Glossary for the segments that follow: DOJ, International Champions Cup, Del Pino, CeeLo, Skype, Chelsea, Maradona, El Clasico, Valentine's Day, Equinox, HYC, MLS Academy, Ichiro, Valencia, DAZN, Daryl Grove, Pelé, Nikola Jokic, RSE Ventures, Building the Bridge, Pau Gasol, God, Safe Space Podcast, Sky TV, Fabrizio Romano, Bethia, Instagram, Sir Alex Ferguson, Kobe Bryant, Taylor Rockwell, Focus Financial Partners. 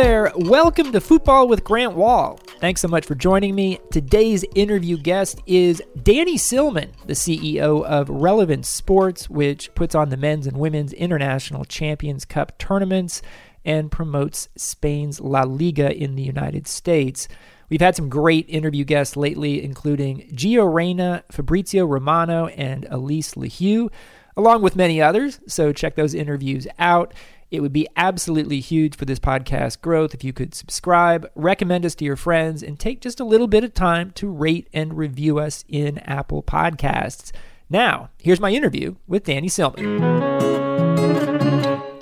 there, welcome to Football with Grant Wall. Thanks so much for joining me. Today's interview guest is Danny Sillman, the CEO of Relevant Sports, which puts on the men's and women's International Champions Cup tournaments and promotes Spain's La Liga in the United States. We've had some great interview guests lately, including Gio Reyna, Fabrizio Romano, and Elise Lihue, along with many others, so check those interviews out. It would be absolutely huge for this podcast growth if you could subscribe, recommend us to your friends, and take just a little bit of time to rate and review us in Apple Podcasts. Now, here's my interview with Danny Sillman.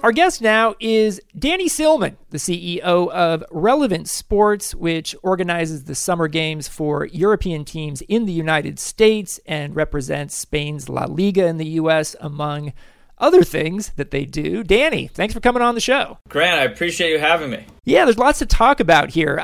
Our guest now is Danny Sillman, the CEO of Relevant Sports, which organizes the summer games for European teams in the United States and represents Spain's La Liga in the U.S. among other things that they do. Danny, thanks for coming on the show. Grant, I appreciate you having me. Yeah, there's lots to talk about here.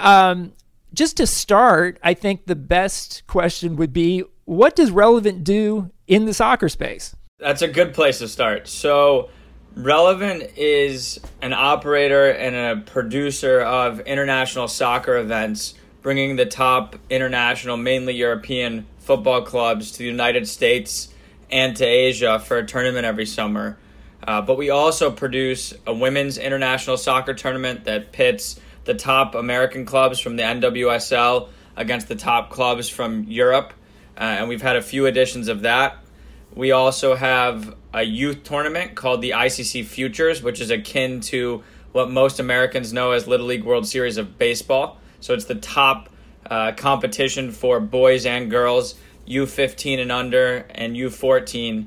Just to start, I think the best question would be, what does Relevant do in the soccer space? That's a good place to start. So Relevant is an operator and a producer of international soccer events, bringing the top international, mainly European football clubs to the United States and to Asia for a tournament every summer. But we also produce a women's international soccer tournament that pits the top American clubs from the NWSL against the top clubs from Europe. And we've had a few editions of that. We also have a youth tournament called the ICC Futures, which is akin to what most Americans know as Little League World Series of Baseball. So it's the top competition for boys and girls, U15 and under, and U14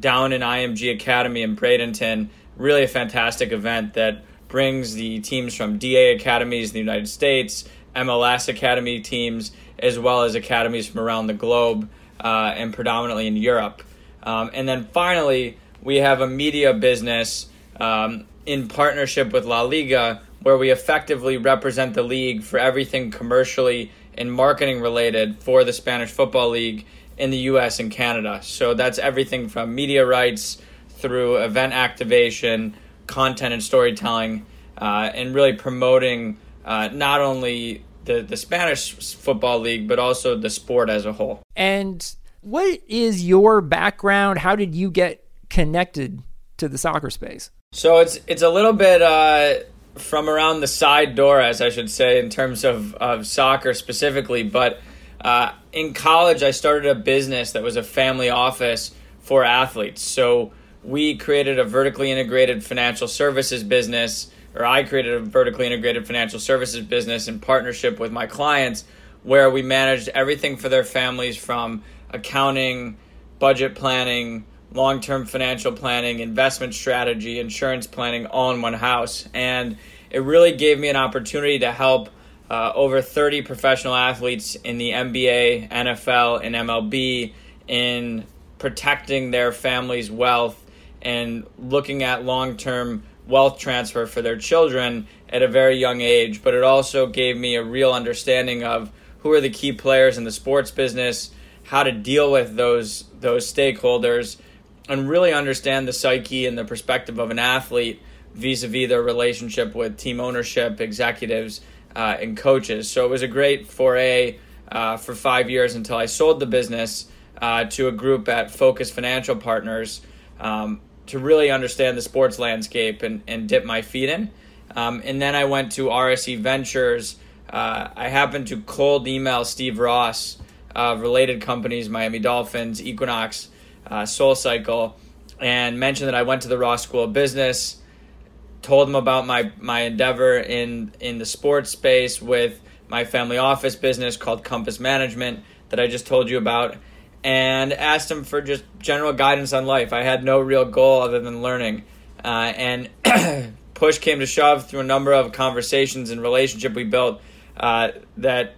down in IMG Academy in Bradenton. Really a fantastic event that brings the teams from DA Academies in the United States, MLS Academy teams, as well as academies from around the globe and predominantly in Europe. And then finally, we have a media business in partnership with La Liga, where we effectively represent the league for everything commercially and marketing related for the Spanish Football League in the US and Canada. So that's everything from media rights through event activation, content and storytelling, and really promoting not only the Spanish Football League, but also the sport as a whole. And what is your background? How did you get connected to the soccer space? So it's a little bit from around the side door, as I should say, in terms of soccer specifically. But in college, I started a business that was a family office for athletes. So we created a vertically integrated financial services business, or I created a vertically integrated financial services business in partnership with my clients, where we managed everything for their families from accounting, budget planning, long-term financial planning, investment strategy, insurance planning, all in one house. And it really gave me an opportunity to help over 30 professional athletes in the NBA, NFL, and MLB in protecting their family's wealth and looking at long-term wealth transfer for their children at a very young age. But it also gave me a real understanding of who are the key players in the sports business, how to deal with those stakeholders, and really understand the psyche and the perspective of an athlete vis-a-vis their relationship with team ownership, executives, and coaches. So it was a great foray for 5 years until I sold the business to a group at Focus Financial Partners to really understand the sports landscape and dip my feet in. And then I went to RSE Ventures. I happened to cold email Steve Ross of related companies, Miami Dolphins, Equinox, Soul Cycle, and mentioned that I went to the Ross School of Business, told them about my endeavor in the sports space with my family office business called Compass Management that I just told you about, and asked them for just general guidance on life. I had no real goal other than learning. And push came to shove through a number of conversations and relationship we built that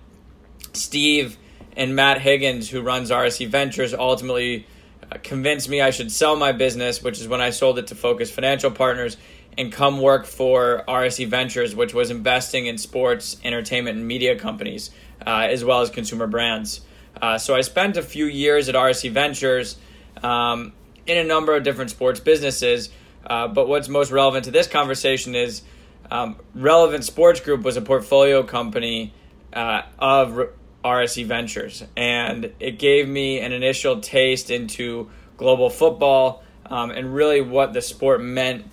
Steve and Matt Higgins, who runs RSE Ventures, ultimately convinced me I should sell my business, which is when I sold it to Focus Financial Partners, and come work for RSE Ventures, which was investing in sports, entertainment, and media companies, as well as consumer brands. So I spent a few years at RSE Ventures in a number of different sports businesses, but what's most relevant to this conversation is Relevant Sports Group was a portfolio company of RSE Ventures, and it gave me an initial taste into global football and really what the sport meant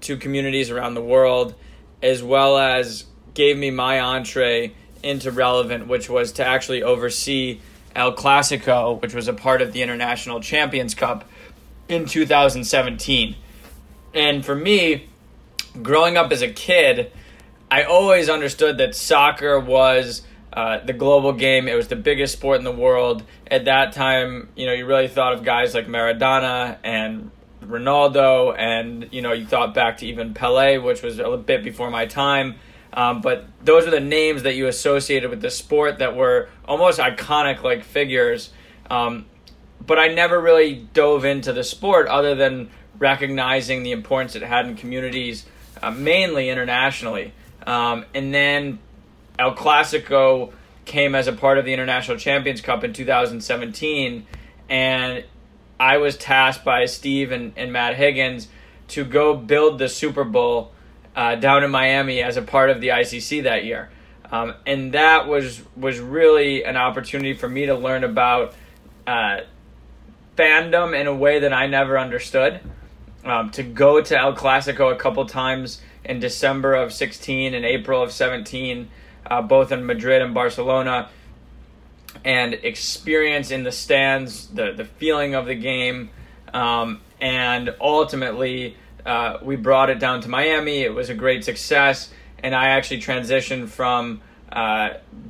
to communities around the world, as well as gave me my entree into Relevant, which was to actually oversee El Clasico, which was a part of the International Champions Cup in 2017. And for me, growing up as a kid, I always understood that soccer was the global game. It was the biggest sport in the world. At that time, you know, you really thought of guys like Maradona and Ronaldo, and, you know, you thought back to even Pelé, which was a bit before my time. But those were the names that you associated with the sport that were almost iconic like figures. But I never really dove into the sport other than recognizing the importance it had in communities, mainly internationally. And then El Clasico came as a part of the International Champions Cup in 2017. And I was tasked by Steve and Matt Higgins to go build the Super Bowl down in Miami as a part of the ICC that year. And that was really an opportunity for me to learn about fandom in a way that I never understood. To go to El Clasico a couple times in December of 16 and April of 17, both in Madrid and Barcelona, and experience in the stands, the feeling of the game, and ultimately we brought it down to Miami. It was a great success, and I actually transitioned from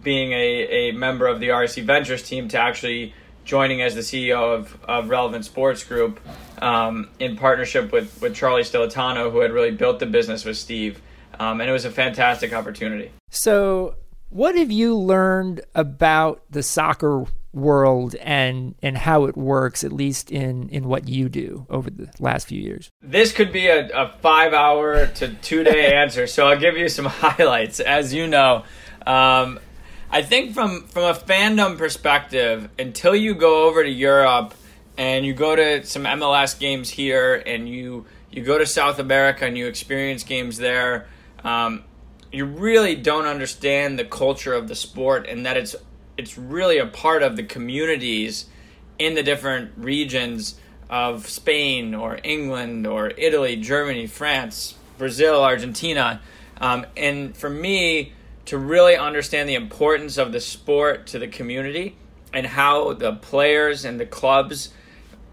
being a member of the RSE Ventures team to actually joining as the CEO of Relevant Sports Group in partnership with Charlie Stillitano, who had really built the business with Steve, and it was a fantastic opportunity. So what have you learned about the soccer world and how it works, at least in what you do over the last few years? This could be a 5-hour to 2-day answer, so I'll give you some highlights. As you know, I think from a fandom perspective, until you go over to Europe and you go to some MLS games here and you go to South America and you experience games there, you really don't understand the culture of the sport and that it's really a part of the communities in the different regions of Spain or England or Italy, Germany, France, Brazil, Argentina. And for me, to really understand the importance of the sport to the community and how the players and the clubs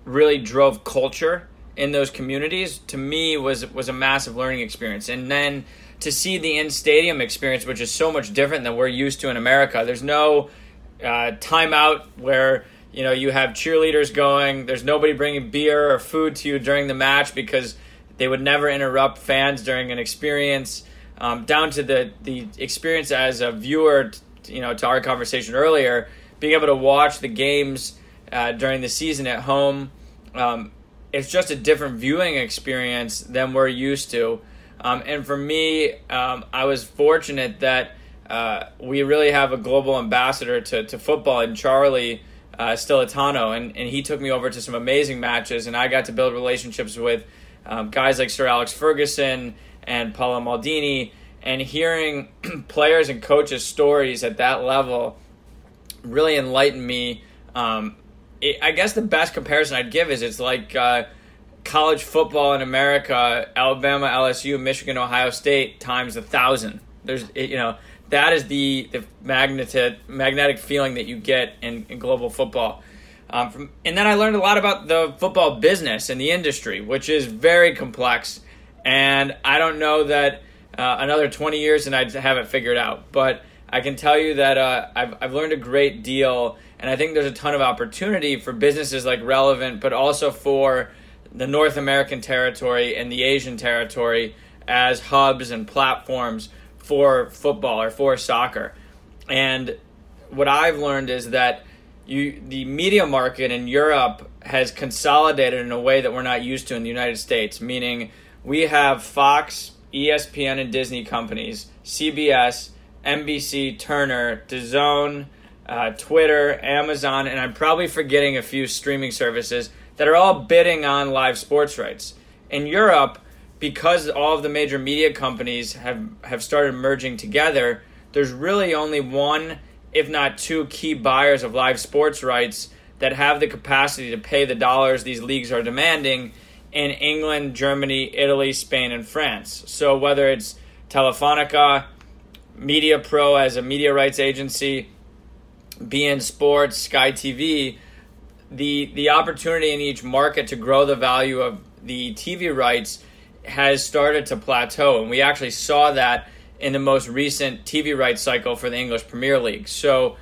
really drove culture in those communities, to me was a massive learning experience. And then to see the in-stadium experience, which is so much different than we're used to in America. There's no timeout where, you know, you have cheerleaders going. There's nobody bringing beer or food to you during the match because they would never interrupt fans during an experience. Down to the experience as a viewer, you know, to our conversation earlier, being able to watch the games during the season at home, it's just a different viewing experience than we're used to. And for me, I was fortunate that we really have a global ambassador to football in Charlie Stillitano, and he took me over to some amazing matches, and I got to build relationships with guys like Sir Alex Ferguson and Paolo Maldini, and hearing players and coaches' stories at that level really enlightened me. I guess the best comparison I'd give is it's like college football in America, Alabama, LSU, Michigan, Ohio State times 1,000. There's, you know, that is the magnetic feeling that you get in global football. And then I learned a lot about the football business and the industry, which is very complex. And I don't know that another 20 years and I'd have it figured out. But I can tell you that I've learned a great deal. And I think there's a ton of opportunity for businesses like Relevant, but also for the North American territory and the Asian territory as hubs and platforms for football or for soccer. And what I've learned is that the media market in Europe has consolidated in a way that we're not used to in the United States, meaning we have Fox, ESPN and Disney companies, CBS, NBC, Turner, DAZN, Twitter, Amazon, and I'm probably forgetting a few streaming services that are all bidding on live sports rights. In Europe, because all of the major media companies have started merging together, there's really only one, if not two, key buyers of live sports rights that have the capacity to pay the dollars these leagues are demanding in England, Germany, Italy, Spain, and France. So whether it's Telefonica, MediaPro as a media rights agency, BN Sports, Sky TV, the opportunity in each market to grow the value of the TV rights has started to plateau. And we actually saw that in the most recent TV rights cycle for the English Premier League. So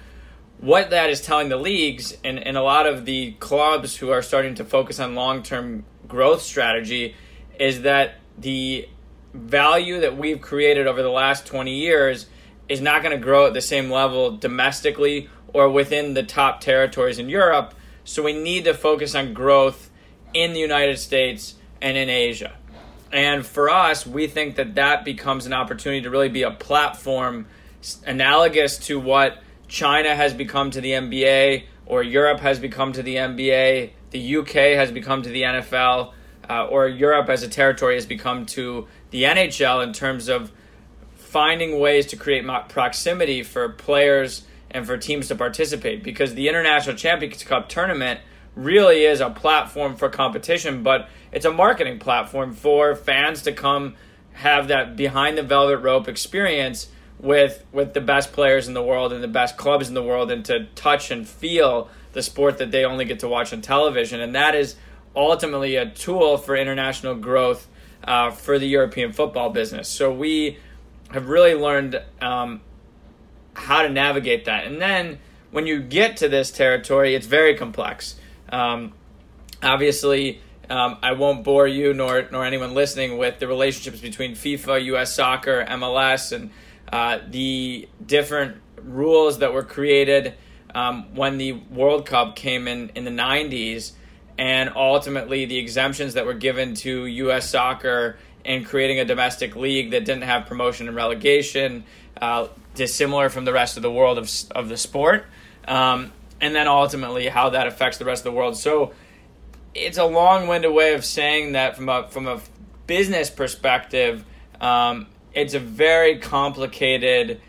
what that is telling the leagues and a lot of the clubs who are starting to focus on long-term growth strategy is that the value that we've created over the last 20 years is not going to grow at the same level domestically or within the top territories in Europe. So we need to focus on growth in the United States and in Asia. And for us, we think that that becomes an opportunity to really be a platform analogous to what China has become to the NBA or Europe has become to the NBA, the UK has become to the NFL, or Europe as a territory has become to the NHL in terms of finding ways to create proximity for players and for teams to participate, because the International Champions Cup tournament really is a platform for competition, but it's a marketing platform for fans to come have that behind the velvet rope experience with the best players in the world and the best clubs in the world, and to touch and feel the sport that they only get to watch on television. And that is ultimately a tool for international growth for the European football business. So we have really learned how to navigate that. And then when you get to this territory, it's very complex. Obviously, I won't bore you nor anyone listening with the relationships between FIFA, U.S. Soccer, MLS, and the different rules that were created when the World Cup came in the 90s, and ultimately the exemptions that were given to U.S. Soccer in creating a domestic league that didn't have promotion and relegation, dissimilar from the rest of the world of the sport, and then ultimately how that affects the rest of the world. So it's a long-winded way of saying that from a business perspective, it's a very complicated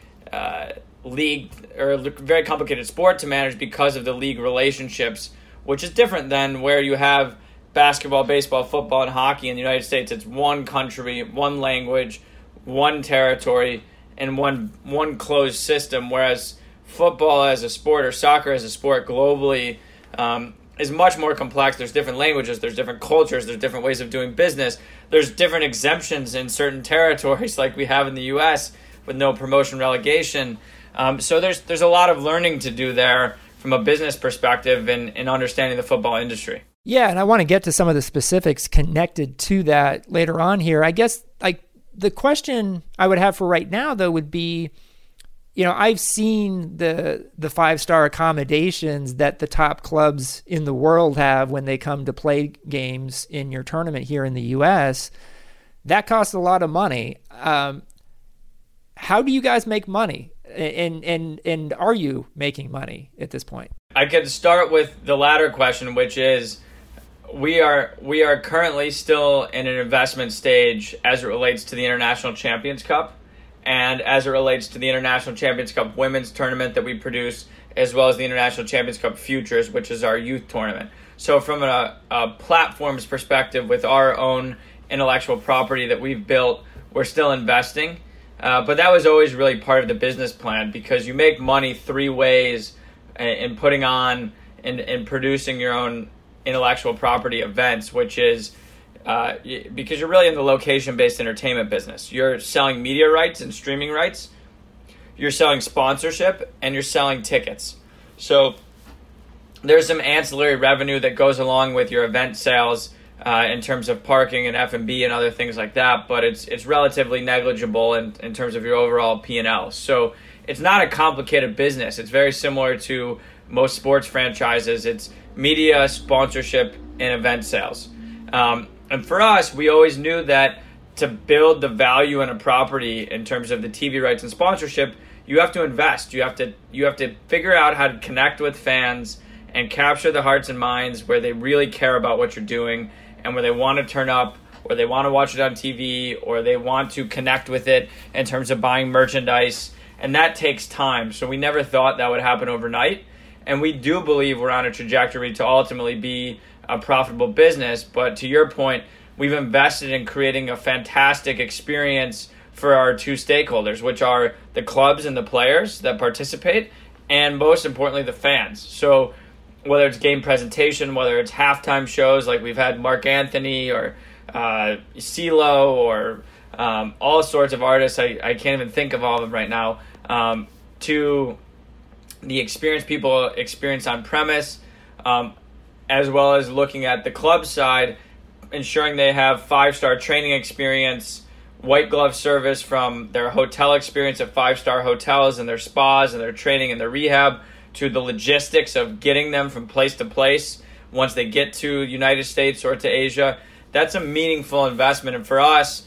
league or very complicated sport to manage because of the league relationships, which is different than where you have basketball, baseball, football, and hockey in the United States. It's one country, one language, one territory, and one closed system, whereas football as a sport or soccer as a sport globally is much more complex. There's different languages, there's different cultures, there's different ways of doing business. There's different exemptions in certain territories like we have in the U.S. with no promotion relegation. So there's a lot of learning to do there from a business perspective and understanding the football industry. Yeah, and I want to get to some of the specifics connected to that later on here. I guess like the question I would have for right now, though, would be, you know, I've seen the five-star accommodations that the top clubs in the world have when they come to play games in your tournament here in the U.S. That costs a lot of money. How do you guys make money? And are you making money at this point? I could start with the latter question, which is we are currently still in an investment stage as it relates to the International Champions Cup and as it relates to the International Champions Cup women's tournament that we produce, as well as the International Champions Cup Futures, which is our youth tournament. So from a platform's perspective, with our own intellectual property that we've built, we're still investing. But that was always really part of the business plan, because you make money three ways in putting on and producing your own intellectual property events, which is because you're really in the location-based entertainment business. You're selling media rights and streaming rights, you're selling sponsorship, and you're selling tickets. So there's some ancillary revenue that goes along with your event sales in terms of parking and F&B and other things like that, but it's relatively negligible in terms of your overall P&L. So it's not a complicated business. It's very similar to most sports franchises. It's media, sponsorship, and event sales. And for us, we always knew that to build the value in a property in terms of the TV rights and sponsorship, you have to invest. You have to figure out how to connect with fans and capture the hearts and minds where they really care about what you're doing and where they want to turn up or they want to watch it on TV, or they want to connect with it in terms of buying merchandise. And that takes time. So we never thought that would happen overnight. And we do believe we're on a trajectory to ultimately be a profitable business. But to your point, we've invested in creating a fantastic experience for our two stakeholders, which are the clubs and the players that participate, and most importantly, the fans. So whether it's game presentation, whether it's halftime shows, like we've had Mark Anthony or CeeLo or all sorts of artists, I can't even think of all of them right now, to the experience people experience on premise, as well as looking at the club side, ensuring they have five-star training experience, white glove service from their hotel experience at five-star hotels and their spas and their training and their rehab, to the logistics of getting them from place to place once they get to the United States or to Asia. That's a meaningful investment. And for us,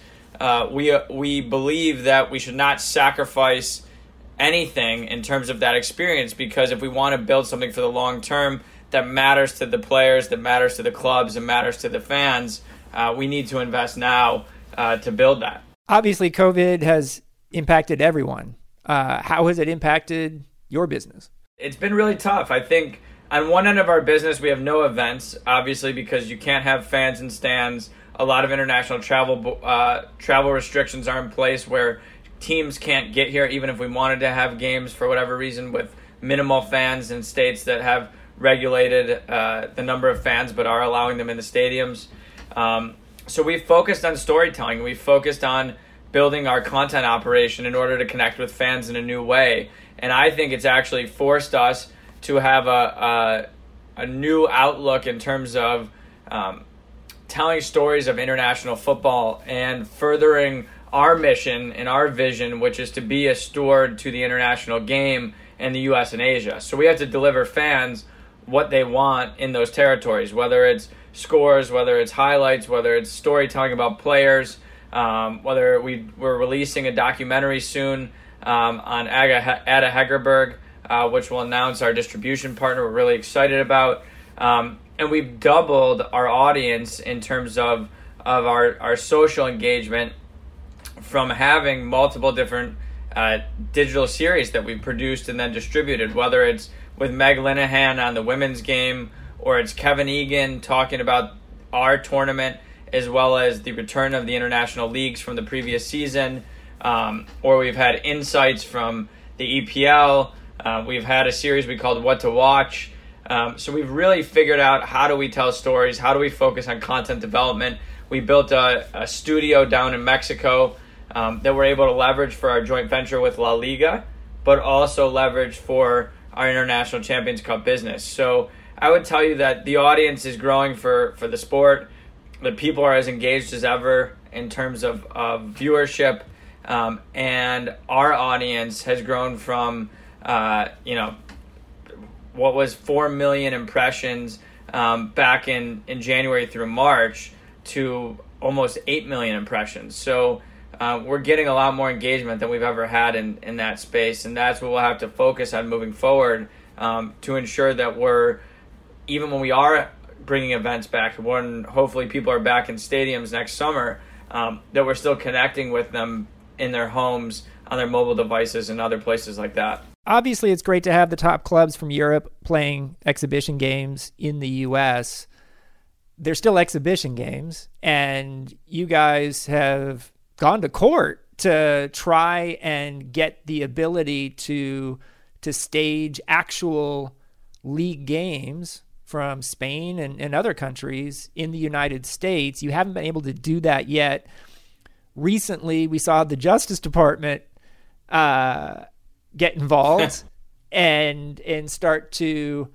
we believe that we should not sacrifice anything in terms of that experience, because if we want to build something for the long term that matters to the players, that matters to the clubs, and matters to the fans, we need to invest now to build that. Obviously, COVID has impacted everyone. How has it impacted your business? It's been really tough. I think on one end of our business, we have no events, obviously, because you can't have fans in stands. A lot of international travel travel restrictions are in place where teams can't get here, even if we wanted to have games for whatever reason with minimal fans in states that have regulated the number of fans but are allowing them in the stadiums. So we focused on storytelling. We focused on building our content operation in order to connect with fans in a new way. And I think it's actually forced us to have a new outlook in terms of telling stories of international football and furthering our mission and our vision, which is to be a steward to the international game in the U.S. and Asia. So we have to deliver fans what they want in those territories, whether it's scores, whether it's highlights, whether it's storytelling about players, whether we're releasing a documentary soon on Ada Hegerberg, which will announce our distribution partner. We're really excited about. And we've doubled our audience in terms of our social engagement from having multiple different digital series that we've produced and then distributed, whether it's with Meg Linehan on the women's game, or it's Kevin Egan talking about our tournament, as well as the return of the international leagues from the previous season, or we've had insights from the EPL. We've had a series we called What to Watch. So we've really figured out, how do we tell stories? How do we focus on content development? We built a studio down in Mexico that we're able to leverage for our joint venture with La Liga, but also leverage for our International Champions Cup business. So I would tell you that the audience is growing for the sport. The people are as engaged as ever in terms of viewership. And our audience has grown from, what was 4 million impressions back in January through March to almost 8 million impressions. So we're getting a lot more engagement than we've ever had in that space. And that's what we'll have to focus on moving forward to ensure that we're, even when we are bringing events back, when hopefully people are back in stadiums next summer, that we're still connecting with them in their homes, on their mobile devices, and other places like that. Obviously, it's great to have the top clubs from Europe playing exhibition games in the U.S. They're still exhibition games, and you guys have gone to court to try and get the ability to stage actual league games from Spain and other countries in the United States. You haven't been able to do that yet. Recently, we saw the Justice Department get involved and start to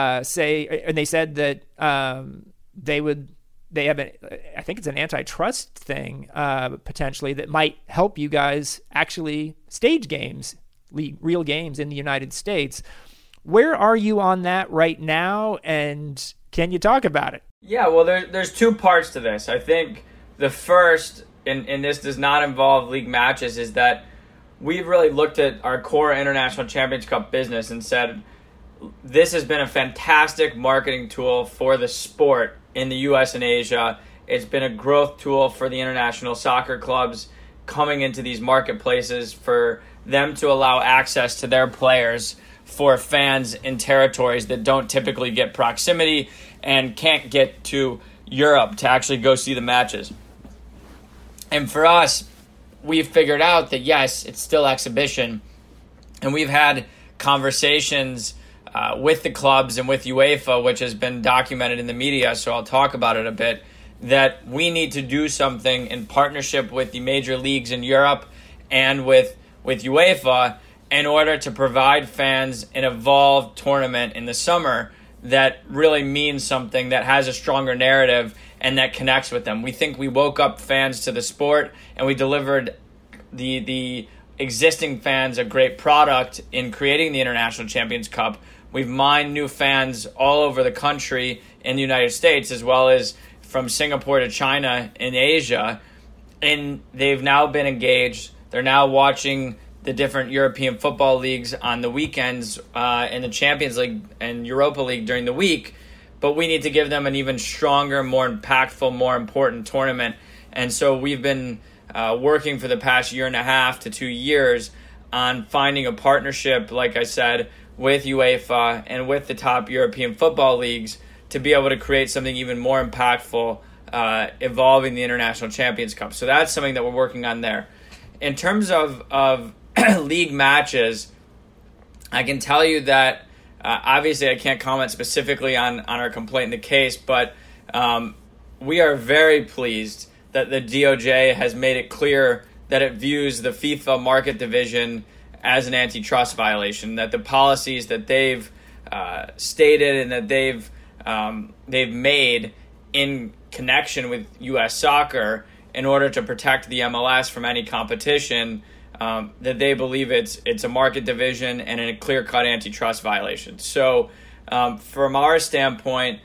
say, and they said that I think it's an antitrust thing potentially that might help you guys actually stage games, real games in the United States. Where are you on that right now, and can you talk about it? Yeah, well, there's two parts to this. I think the first, and this does not involve league matches, is that we've really looked at our core International Champions Cup business and said, this has been a fantastic marketing tool for the sport in the U.S. and Asia, It's been a growth tool for the international soccer clubs coming into these marketplaces for them to allow access to their players for fans in territories that don't typically get proximity and can't get to Europe to actually go see the matches. And for us, we've figured out that, yes, it's still exhibition. And we've had conversations with the clubs and with UEFA, which has been documented in the media, so I'll talk about it a bit, that we need to do something in partnership with the major leagues in Europe and with UEFA in order to provide fans an evolved tournament in the summer that really means something, that has a stronger narrative and that connects with them. We think we woke up fans to the sport and we delivered the existing fans a great product in creating the International Champions Cup. We've mined new fans all over the country in the United States, as well as from Singapore to China in Asia, and they've now been engaged. They're now watching the different European football leagues on the weekends and the Champions League and Europa League during the week, but we need to give them an even stronger, more impactful, more important tournament. And so we've been working for the past 1.5 to 2 years on finding a partnership, like I said, with UEFA and with the top European football leagues to be able to create something even more impactful involving the International Champions Cup. So that's something that we're working on there. In terms of league matches, I can tell you that obviously I can't comment specifically on our complaint in the case, but we are very pleased that the DOJ has made it clear that it views the FIFA market division as an antitrust violation, that the policies that they've stated and that they've made in connection with U.S. soccer in order to protect the MLS from any competition, that they believe it's a market division and a clear-cut antitrust violation. So from our standpoint,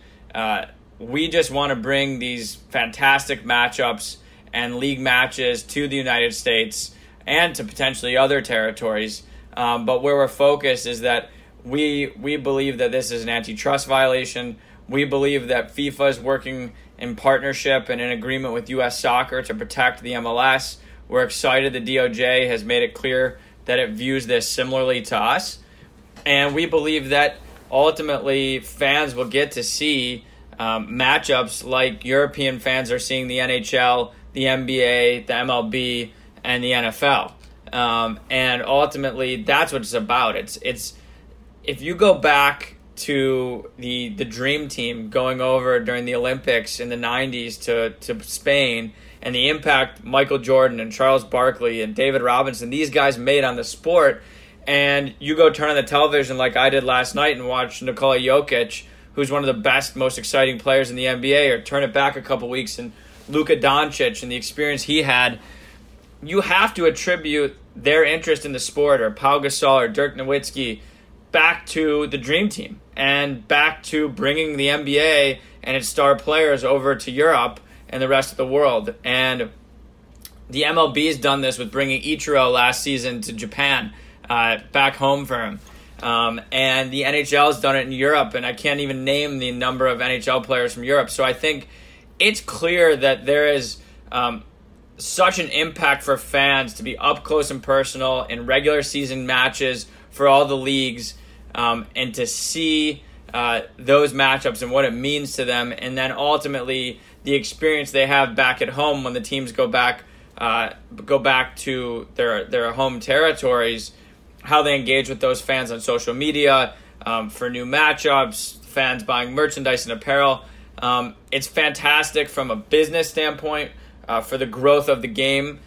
we just want to bring these fantastic matchups and league matches to the United States and to potentially other territories. But where we're focused is that we believe that this is an antitrust violation. We believe that FIFA is working in partnership and in agreement with U.S. soccer to protect the MLS. We're excited the DOJ has made it clear that it views this similarly to us. And we believe that ultimately fans will get to see matchups like European fans are seeing the NHL, the NBA, the MLB, and the NFL. And ultimately, that's what it's about. It's if you go back to the dream team going over during the Olympics in the 90s to Spain and the impact Michael Jordan and Charles Barkley and David Robinson, these guys made on the sport. And you go turn on the television like I did last night and watch Nikola Jokic, who's one of the best, most exciting players in the NBA, or turn it back a couple weeks and Luka Doncic and the experience he had. You have to attribute their interest in the sport, or Pau Gasol or Dirk Nowitzki, back to the dream team and back to bringing the NBA and its star players over to Europe and the rest of the world. And the MLB has done this with bringing Ichiro last season to Japan, back home for him. And the NHL has done it in Europe, and I can't even name the number of NHL players from Europe. So I think it's clear that there is such an impact for fans to be up close and personal in regular season matches for all the leagues, and to see those matchups and what it means to them, and then ultimately the experience they have back at home when the teams go back to their home territories, how they engage with those fans on social media, for new matchups, fans buying merchandise and apparel. It's fantastic from a business standpoint for the growth of the game,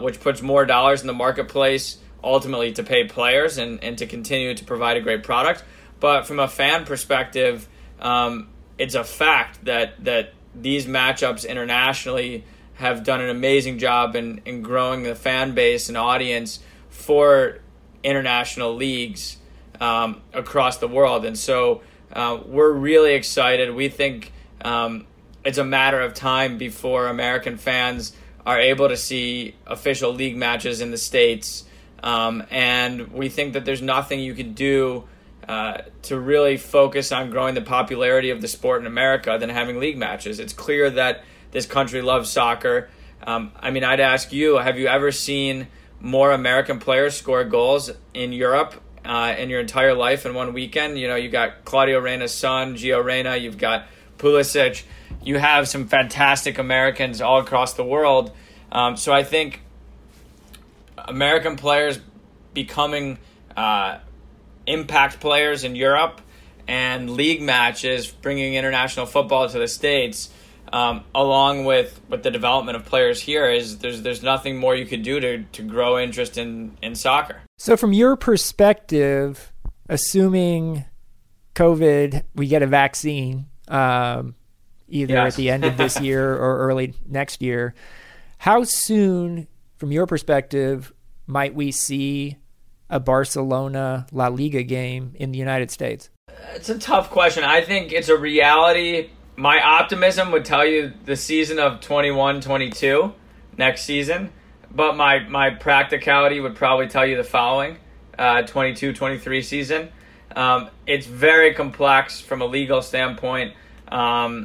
which puts more dollars in the marketplace, ultimately to pay players and to continue to provide a great product. But from a fan perspective, it's a fact that these matchups internationally have done an amazing job in growing the fan base and audience for international leagues across the world. And so we're really excited. We think it's a matter of time before American fans are able to see official league matches in the States. And we think that there's nothing you can do to really focus on growing the popularity of the sport in America than having league matches. It's clear that this country loves soccer. I mean, I'd ask you, have you ever seen more American players score goals in Europe in your entire life in one weekend? You know, you got Claudio Reyna's son, Gio Reyna, you've got Pulisic. You have some fantastic Americans all across the world. So I think American players becoming impact players in Europe and league matches, bringing international football to the States, along with the development of players here, is there's nothing more you could do to grow interest in soccer. So from your perspective, assuming COVID, we get a vaccine either at the end of this year or early next year, how soon, from your perspective, might we see a Barcelona La Liga game in the United States? It's a tough question. I think it's a reality. My optimism would tell you the season of 21-22, next season, but my practicality would probably tell you the following, 22-23 season. It's very complex from a legal standpoint, and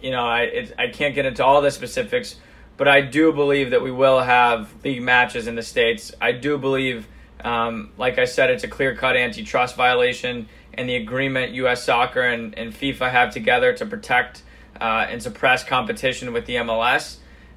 you know, I can't get into all the specifics, but I do believe that we will have league matches in the States. I do believe, like I said, it's a clear-cut antitrust violation, and the agreement U.S. Soccer and FIFA have together to protect and suppress competition with the MLS.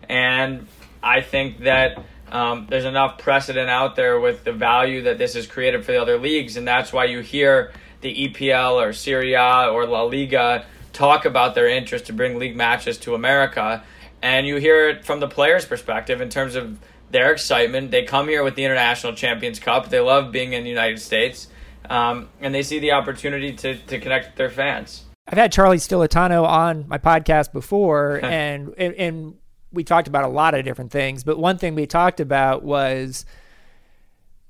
And I think that there's enough precedent out there with the value that this has created for the other leagues, and that's why you hear the EPL or Serie A or La Liga talk about their interest to bring league matches to America. And you hear it from the players' perspective in terms of their excitement. They come here with the International Champions Cup. They love being in the United States. And they see the opportunity to connect with their fans. I've had Charlie Stillitano on my podcast before, and we talked about a lot of different things. But one thing we talked about was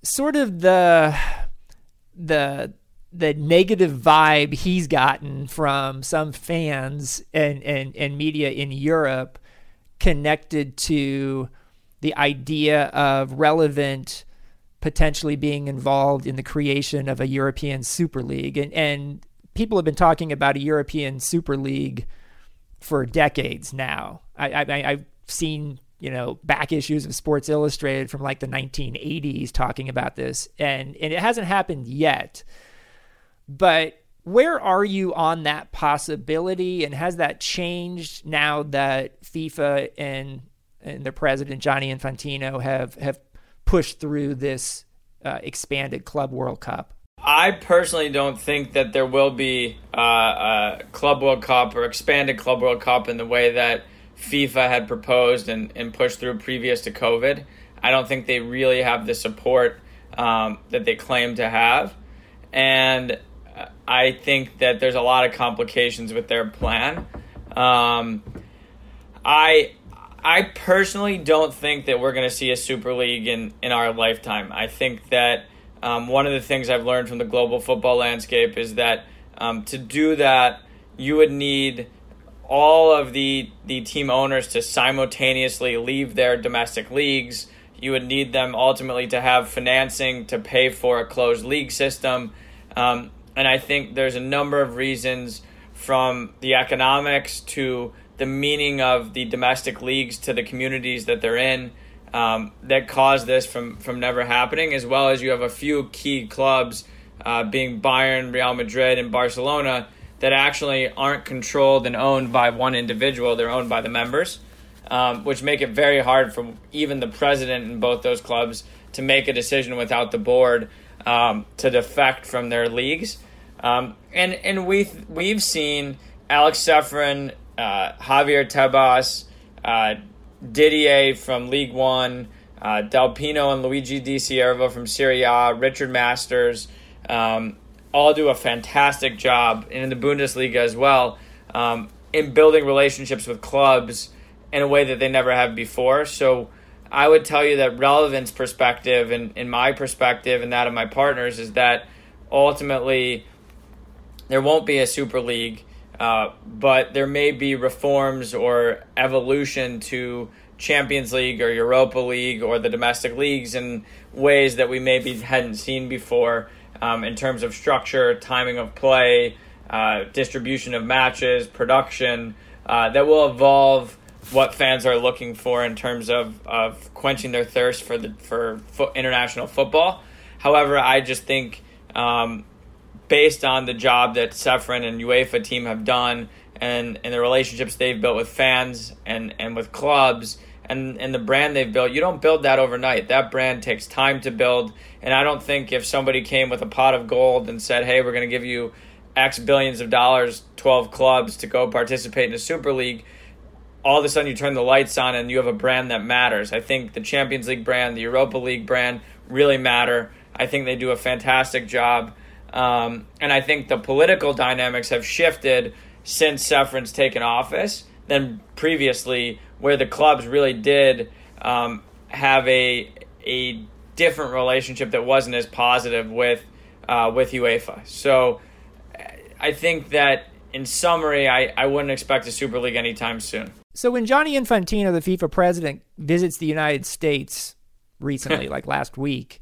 sort of the negative vibe he's gotten from some fans and media in Europe connected to the idea of Relevant potentially being involved in the creation of a European Super League. And people have been talking about a European Super League for decades now. I've seen, you know, back issues of Sports Illustrated from like the 1980s talking about this, and it hasn't happened yet. But where are you on that possibility, and has that changed now that FIFA and their president, Gianni Infantino, have pushed through this expanded Club World Cup? I personally don't think that there will be a Club World Cup or expanded Club World Cup in the way that FIFA had proposed and pushed through previous to COVID. I don't think they really have the support that they claim to have. And I think that there's a lot of complications with their plan. I personally don't think that we're going to see a Super League in our lifetime. I think that one of the things I've learned from the global football landscape is that to do that, you would need all of the team owners to simultaneously leave their domestic leagues. You would need them ultimately to have financing to pay for a closed league system. And I think there's a number of reasons, from the economics to the meaning of the domestic leagues to the communities that they're in, that cause this from never happening, as well as you have a few key clubs, being Bayern, Real Madrid, and Barcelona, that actually aren't controlled and owned by one individual. They're owned by the members, which make it very hard for even the president in both those clubs to make a decision without the board to defect from their leagues. And we've seen Alex Seferin, Javier Tebas, Didier from League One, Del Pino and Luigi Di Ciervo from Serie A, Richard Masters, all do a fantastic job, and in the Bundesliga as well, in building relationships with clubs in a way that they never have before. So I would tell you that Relevant's perspective and my perspective and that of my partners is that ultimately there won't be a Super League. But there may be reforms or evolution to Champions League or Europa League or the domestic leagues in ways that we maybe hadn't seen before, in terms of structure, timing of play, distribution of matches, production, that will evolve what fans are looking for in terms of quenching their thirst for international football. However, I just think based on the job that Sefrin and UEFA team have done and the relationships they've built with fans and with clubs and the brand they've built, you don't build that overnight. That brand takes time to build. And I don't think if somebody came with a pot of gold and said, hey, we're going to give you X billions of dollars, 12 clubs to go participate in a Super League, all of a sudden you turn the lights on and you have a brand that matters. I think the Champions League brand, the Europa League brand really matter. I think they do a fantastic job. And I think the political dynamics have shifted since Sefrin's taken office than previously, where the clubs really did have a different relationship that wasn't as positive with UEFA. So I think that, in summary, I wouldn't expect a Super League anytime soon. So when Gianni Infantino, the FIFA president, visits the United States recently, like last week,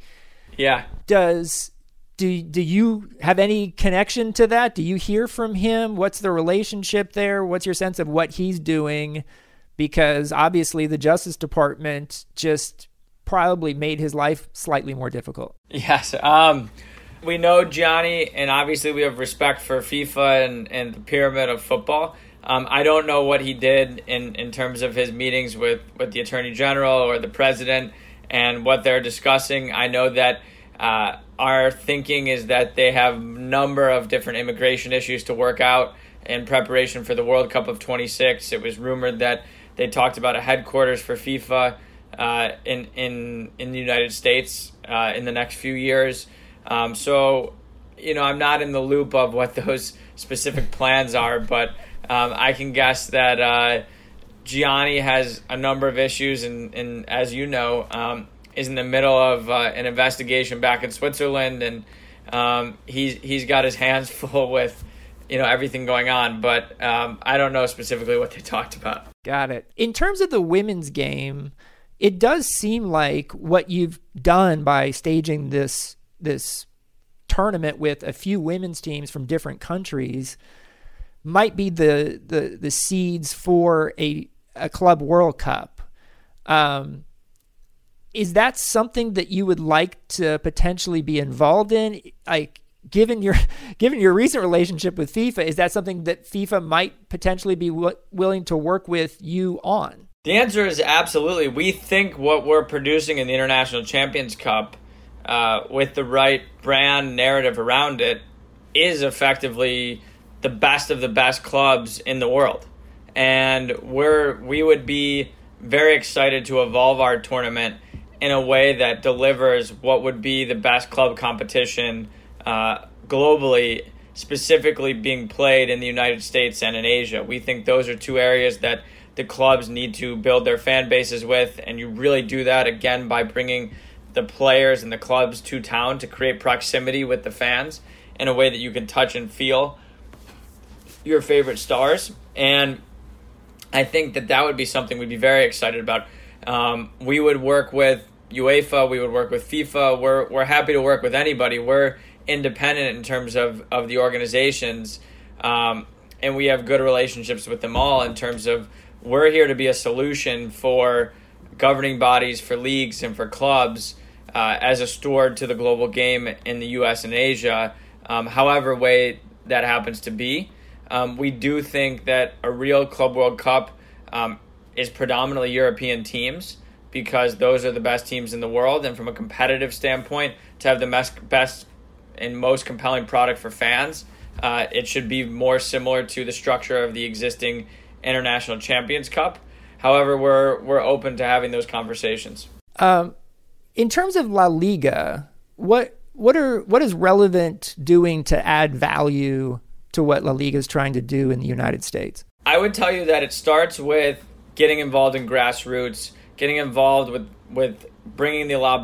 yeah, do you have any connection to that? Do you hear from him? What's the relationship there? What's your sense of what he's doing? Because obviously the Justice Department just probably made his life slightly more difficult. Yes. We know Gianni, and obviously we have respect for FIFA and the pyramid of football. I don't know what he did in terms of his meetings with the Attorney General or the President and what they're discussing. I know that our thinking is that they have a number of different immigration issues to work out in preparation for the World Cup of 26. It was rumored that they talked about a headquarters for FIFA in the United States in the next few years. So, you know, I'm not in the loop of what those specific plans are, but I can guess that Gianni has a number of issues and as you know, is in the middle of an investigation back in Switzerland, and he's got his hands full with, you know, everything going on. But I don't know specifically what they talked about. Got it. In terms of the women's game, it does seem like what you've done by staging this tournament with a few women's teams from different countries might be the seeds for a Club World Cup. Is that something that you would like to potentially be involved in? Like, given your recent relationship with FIFA, is that something that FIFA might potentially be willing to work with you on? The answer is absolutely. We think what we're producing in the International Champions Cup, with the right brand narrative around it, is effectively the best of the best clubs in the world. And we would be very excited to evolve our tournament in a way that delivers what would be the best club competition globally, specifically being played in the United States and in Asia. We think those are two areas that the clubs need to build their fan bases with, and you really do that, again, by bringing the players and the clubs to town to create proximity with the fans in a way that you can touch and feel your favorite stars. And I think that would be something we'd be very excited about. We would work with UEFA, we would work with FIFA. We're happy to work with anybody. We're independent in terms of the organizations, and we have good relationships with them all in terms of we're here to be a solution for governing bodies, for leagues, and for clubs as a steward to the global game in the U.S. and Asia, however way that happens to be. We do think that a real Club World Cup is predominantly European teams, because those are the best teams in the world. And from a competitive standpoint, to have the best and most compelling product for fans, it should be more similar to the structure of the existing International Champions Cup. However, we're open to having those conversations. In terms of La Liga, what is Relevant doing to add value to what La Liga is trying to do in the United States? I would tell you that it starts with getting involved in grassroots, getting involved with bringing the La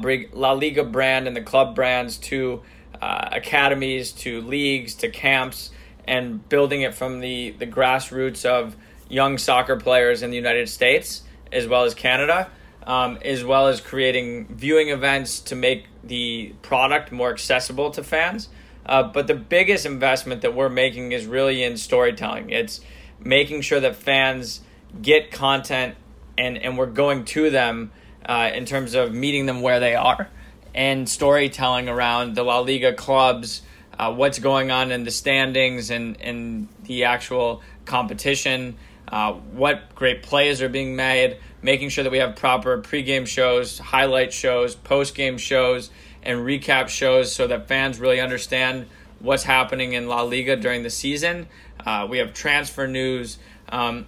Liga brand and the club brands to academies, to leagues, to camps, and building it from the grassroots of young soccer players in the United States, as well as Canada, as well as creating viewing events to make the product more accessible to fans. But the biggest investment that we're making is really in storytelling. It's making sure that fans get content and we're going to them in terms of meeting them where they are and storytelling around the La Liga clubs, what's going on in the standings and the actual competition, what great plays are being made, making sure that we have proper pregame shows, highlight shows, postgame shows, and recap shows so that fans really understand what's happening in La Liga during the season. We have transfer news, and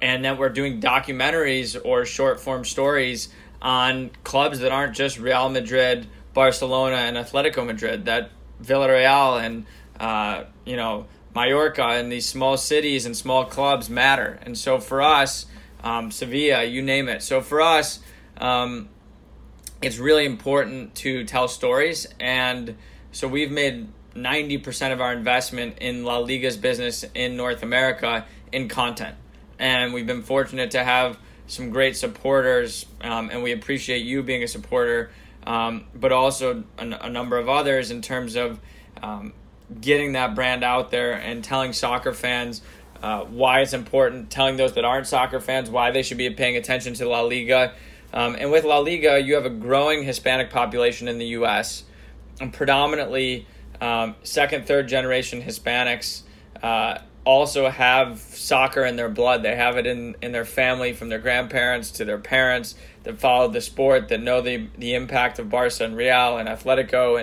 then we're doing documentaries or short-form stories on clubs that aren't just Real Madrid, Barcelona, and Atletico Madrid, that Villarreal and Mallorca and these small cities and small clubs matter. And so for us, Sevilla, you name it. So for us, it's really important to tell stories. And so we've made 90% of our investment in La Liga's business in North America in content. And we've been fortunate to have some great supporters, and we appreciate you being a supporter, but also a number of others in terms of getting that brand out there and telling soccer fans why it's important, telling those that aren't soccer fans why they should be paying attention to La Liga. And with La Liga, you have a growing Hispanic population in the U.S., and predominantly second, third generation Hispanics also have soccer in their blood. They have it in their family, from their grandparents to their parents that followed the sport, that know the impact of Barca and Real and Atletico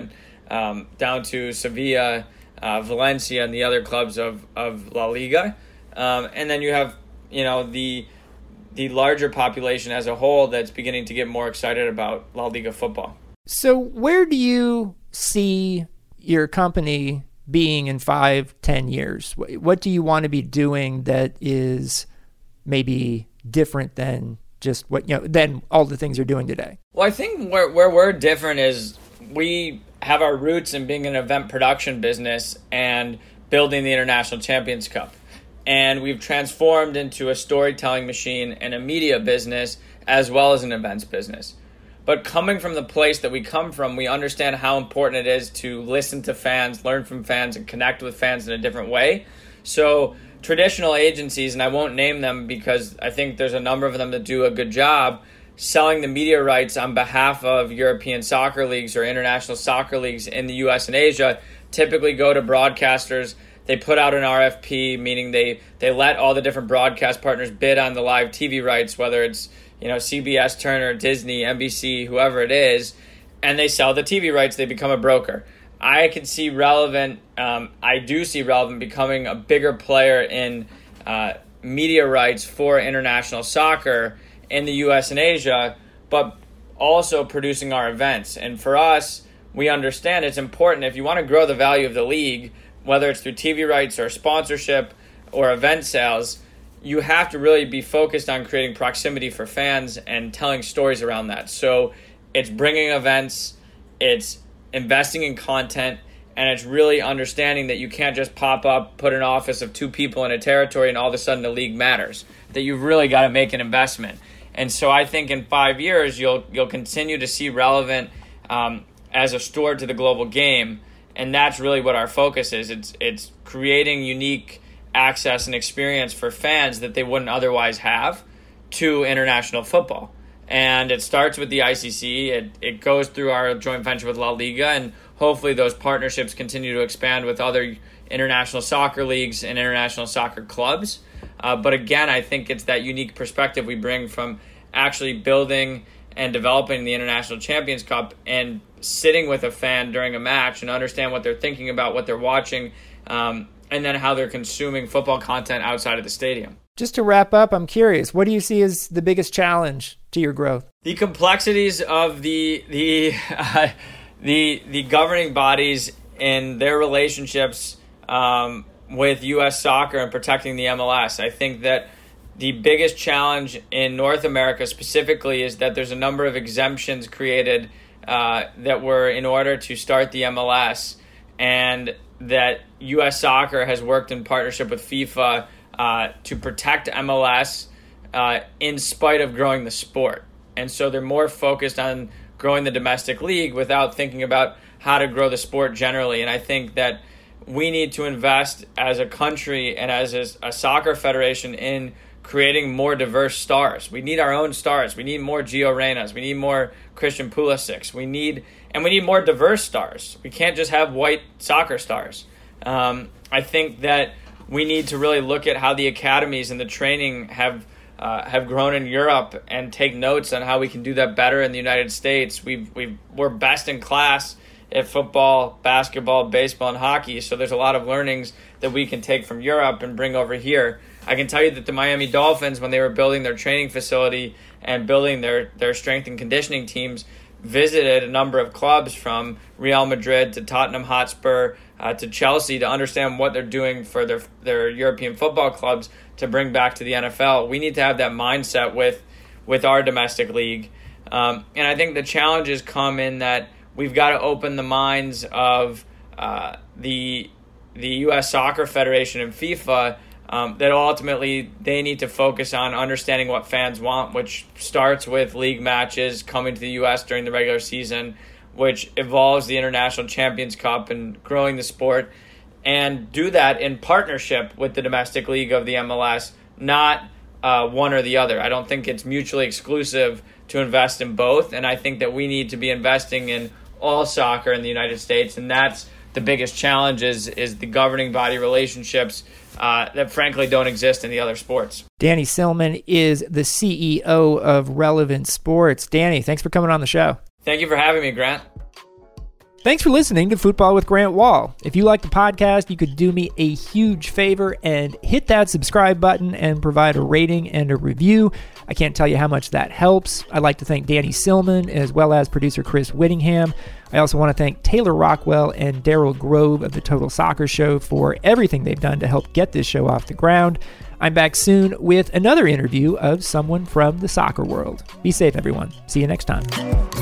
and down to Sevilla, Valencia, and the other clubs of La Liga. And then you have, the larger population as a whole that's beginning to get more excited about La Liga football. So where do you see your company being in 5-10 years? What do you want to be doing that is maybe different than just what, than all the things you're doing today? Well, I think where we're different is we have our roots in being an event production business and building the International Champions Cup. And we've transformed into a storytelling machine and a media business as well as an events business. But coming from the place that we come from, we understand how important it is to listen to fans, learn from fans, and connect with fans in a different way. So traditional agencies, and I won't name them because I think there's a number of them that do a good job selling the media rights on behalf of European soccer leagues or international soccer leagues in the US and Asia, typically go to broadcasters. They put out an RFP, meaning they let all the different broadcast partners bid on the live TV rights, whether it's CBS, Turner, Disney, NBC, whoever it is, and they sell the TV rights. They become a broker. I do see Relevant becoming a bigger player in media rights for international soccer in the U.S. and Asia, but also producing our events. And for us, we understand it's important if you want to grow the value of the league, whether it's through TV rights or sponsorship or event sales, you have to really be focused on creating proximity for fans and telling stories around that. So it's bringing events, it's investing in content, and it's really understanding that you can't just pop up, put an office of 2 people in a territory, and all of a sudden the league matters, that you've really got to make an investment. And so I think in 5 years, you'll continue to see Relevant as a store to the global game. And that's really what our focus is. It's creating unique access and experience for fans that they wouldn't otherwise have to international football. And it starts with the ICC. It goes through our joint venture with La Liga, and hopefully those partnerships continue to expand with other international soccer leagues and international soccer clubs. But again, I think it's that unique perspective we bring from actually building and developing the International Champions Cup and sitting with a fan during a match and understand what they're thinking about, what they're watching, and then how they're consuming football content outside of the stadium. Just to wrap up, I'm curious, what do you see as the biggest challenge to your growth? The complexities of the governing bodies and their relationships with U.S. soccer and protecting the MLS. I think that the biggest challenge in North America specifically is that there's a number of exemptions created that were in order to start the MLS, and that U.S. soccer has worked in partnership with FIFA to protect MLS in spite of growing the sport. And so they're more focused on growing the domestic league without thinking about how to grow the sport generally. And I think that we need to invest as a country and as a soccer federation in creating more diverse stars. We need our own stars. We need more Gio Reynas. We need more Christian Pulisics. We need more diverse stars. We can't just have white soccer stars. I think that we need to really look at how the academies and the training have grown in Europe and take notes on how we can do that better in the United States. We're best in class at football, basketball, baseball, and hockey, so there's a lot of learnings that we can take from Europe and bring over here. I can tell you that the Miami Dolphins, when they were building their training facility and building their strength and conditioning teams, visited a number of clubs from Real Madrid to Tottenham Hotspur to Chelsea to understand what they're doing for their European football clubs to bring back to the NFL. We need to have that mindset with our domestic league. And I think the challenges come in that we've got to open the minds of the U.S. Soccer Federation and FIFA that ultimately they need to focus on understanding what fans want, which starts with league matches coming to the U.S. during the regular season, which evolves the International Champions Cup and growing the sport, and do that in partnership with the domestic league of the MLS, not one or the other. I don't think it's mutually exclusive to invest in both, and I think that we need to be investing in all soccer in the United States, and that's the biggest challenge is the governing body relationships that frankly don't exist in the other sports. Danny Sillman is the CEO of Relevant Sports. Danny, thanks for coming on the show. Thank you for having me, Grant. Thanks for listening to Football with Grant Wall. If you like the podcast, you could do me a huge favor and hit that subscribe button and provide a rating and a review. I can't tell you how much that helps. I'd like to thank Danny Sillman as well as producer Chris Whittingham. I also want to thank Taylor Rockwell and Daryl Grove of the Total Soccer Show for everything they've done to help get this show off the ground. I'm back soon with another interview of someone from the soccer world. Be safe, everyone. See you next time.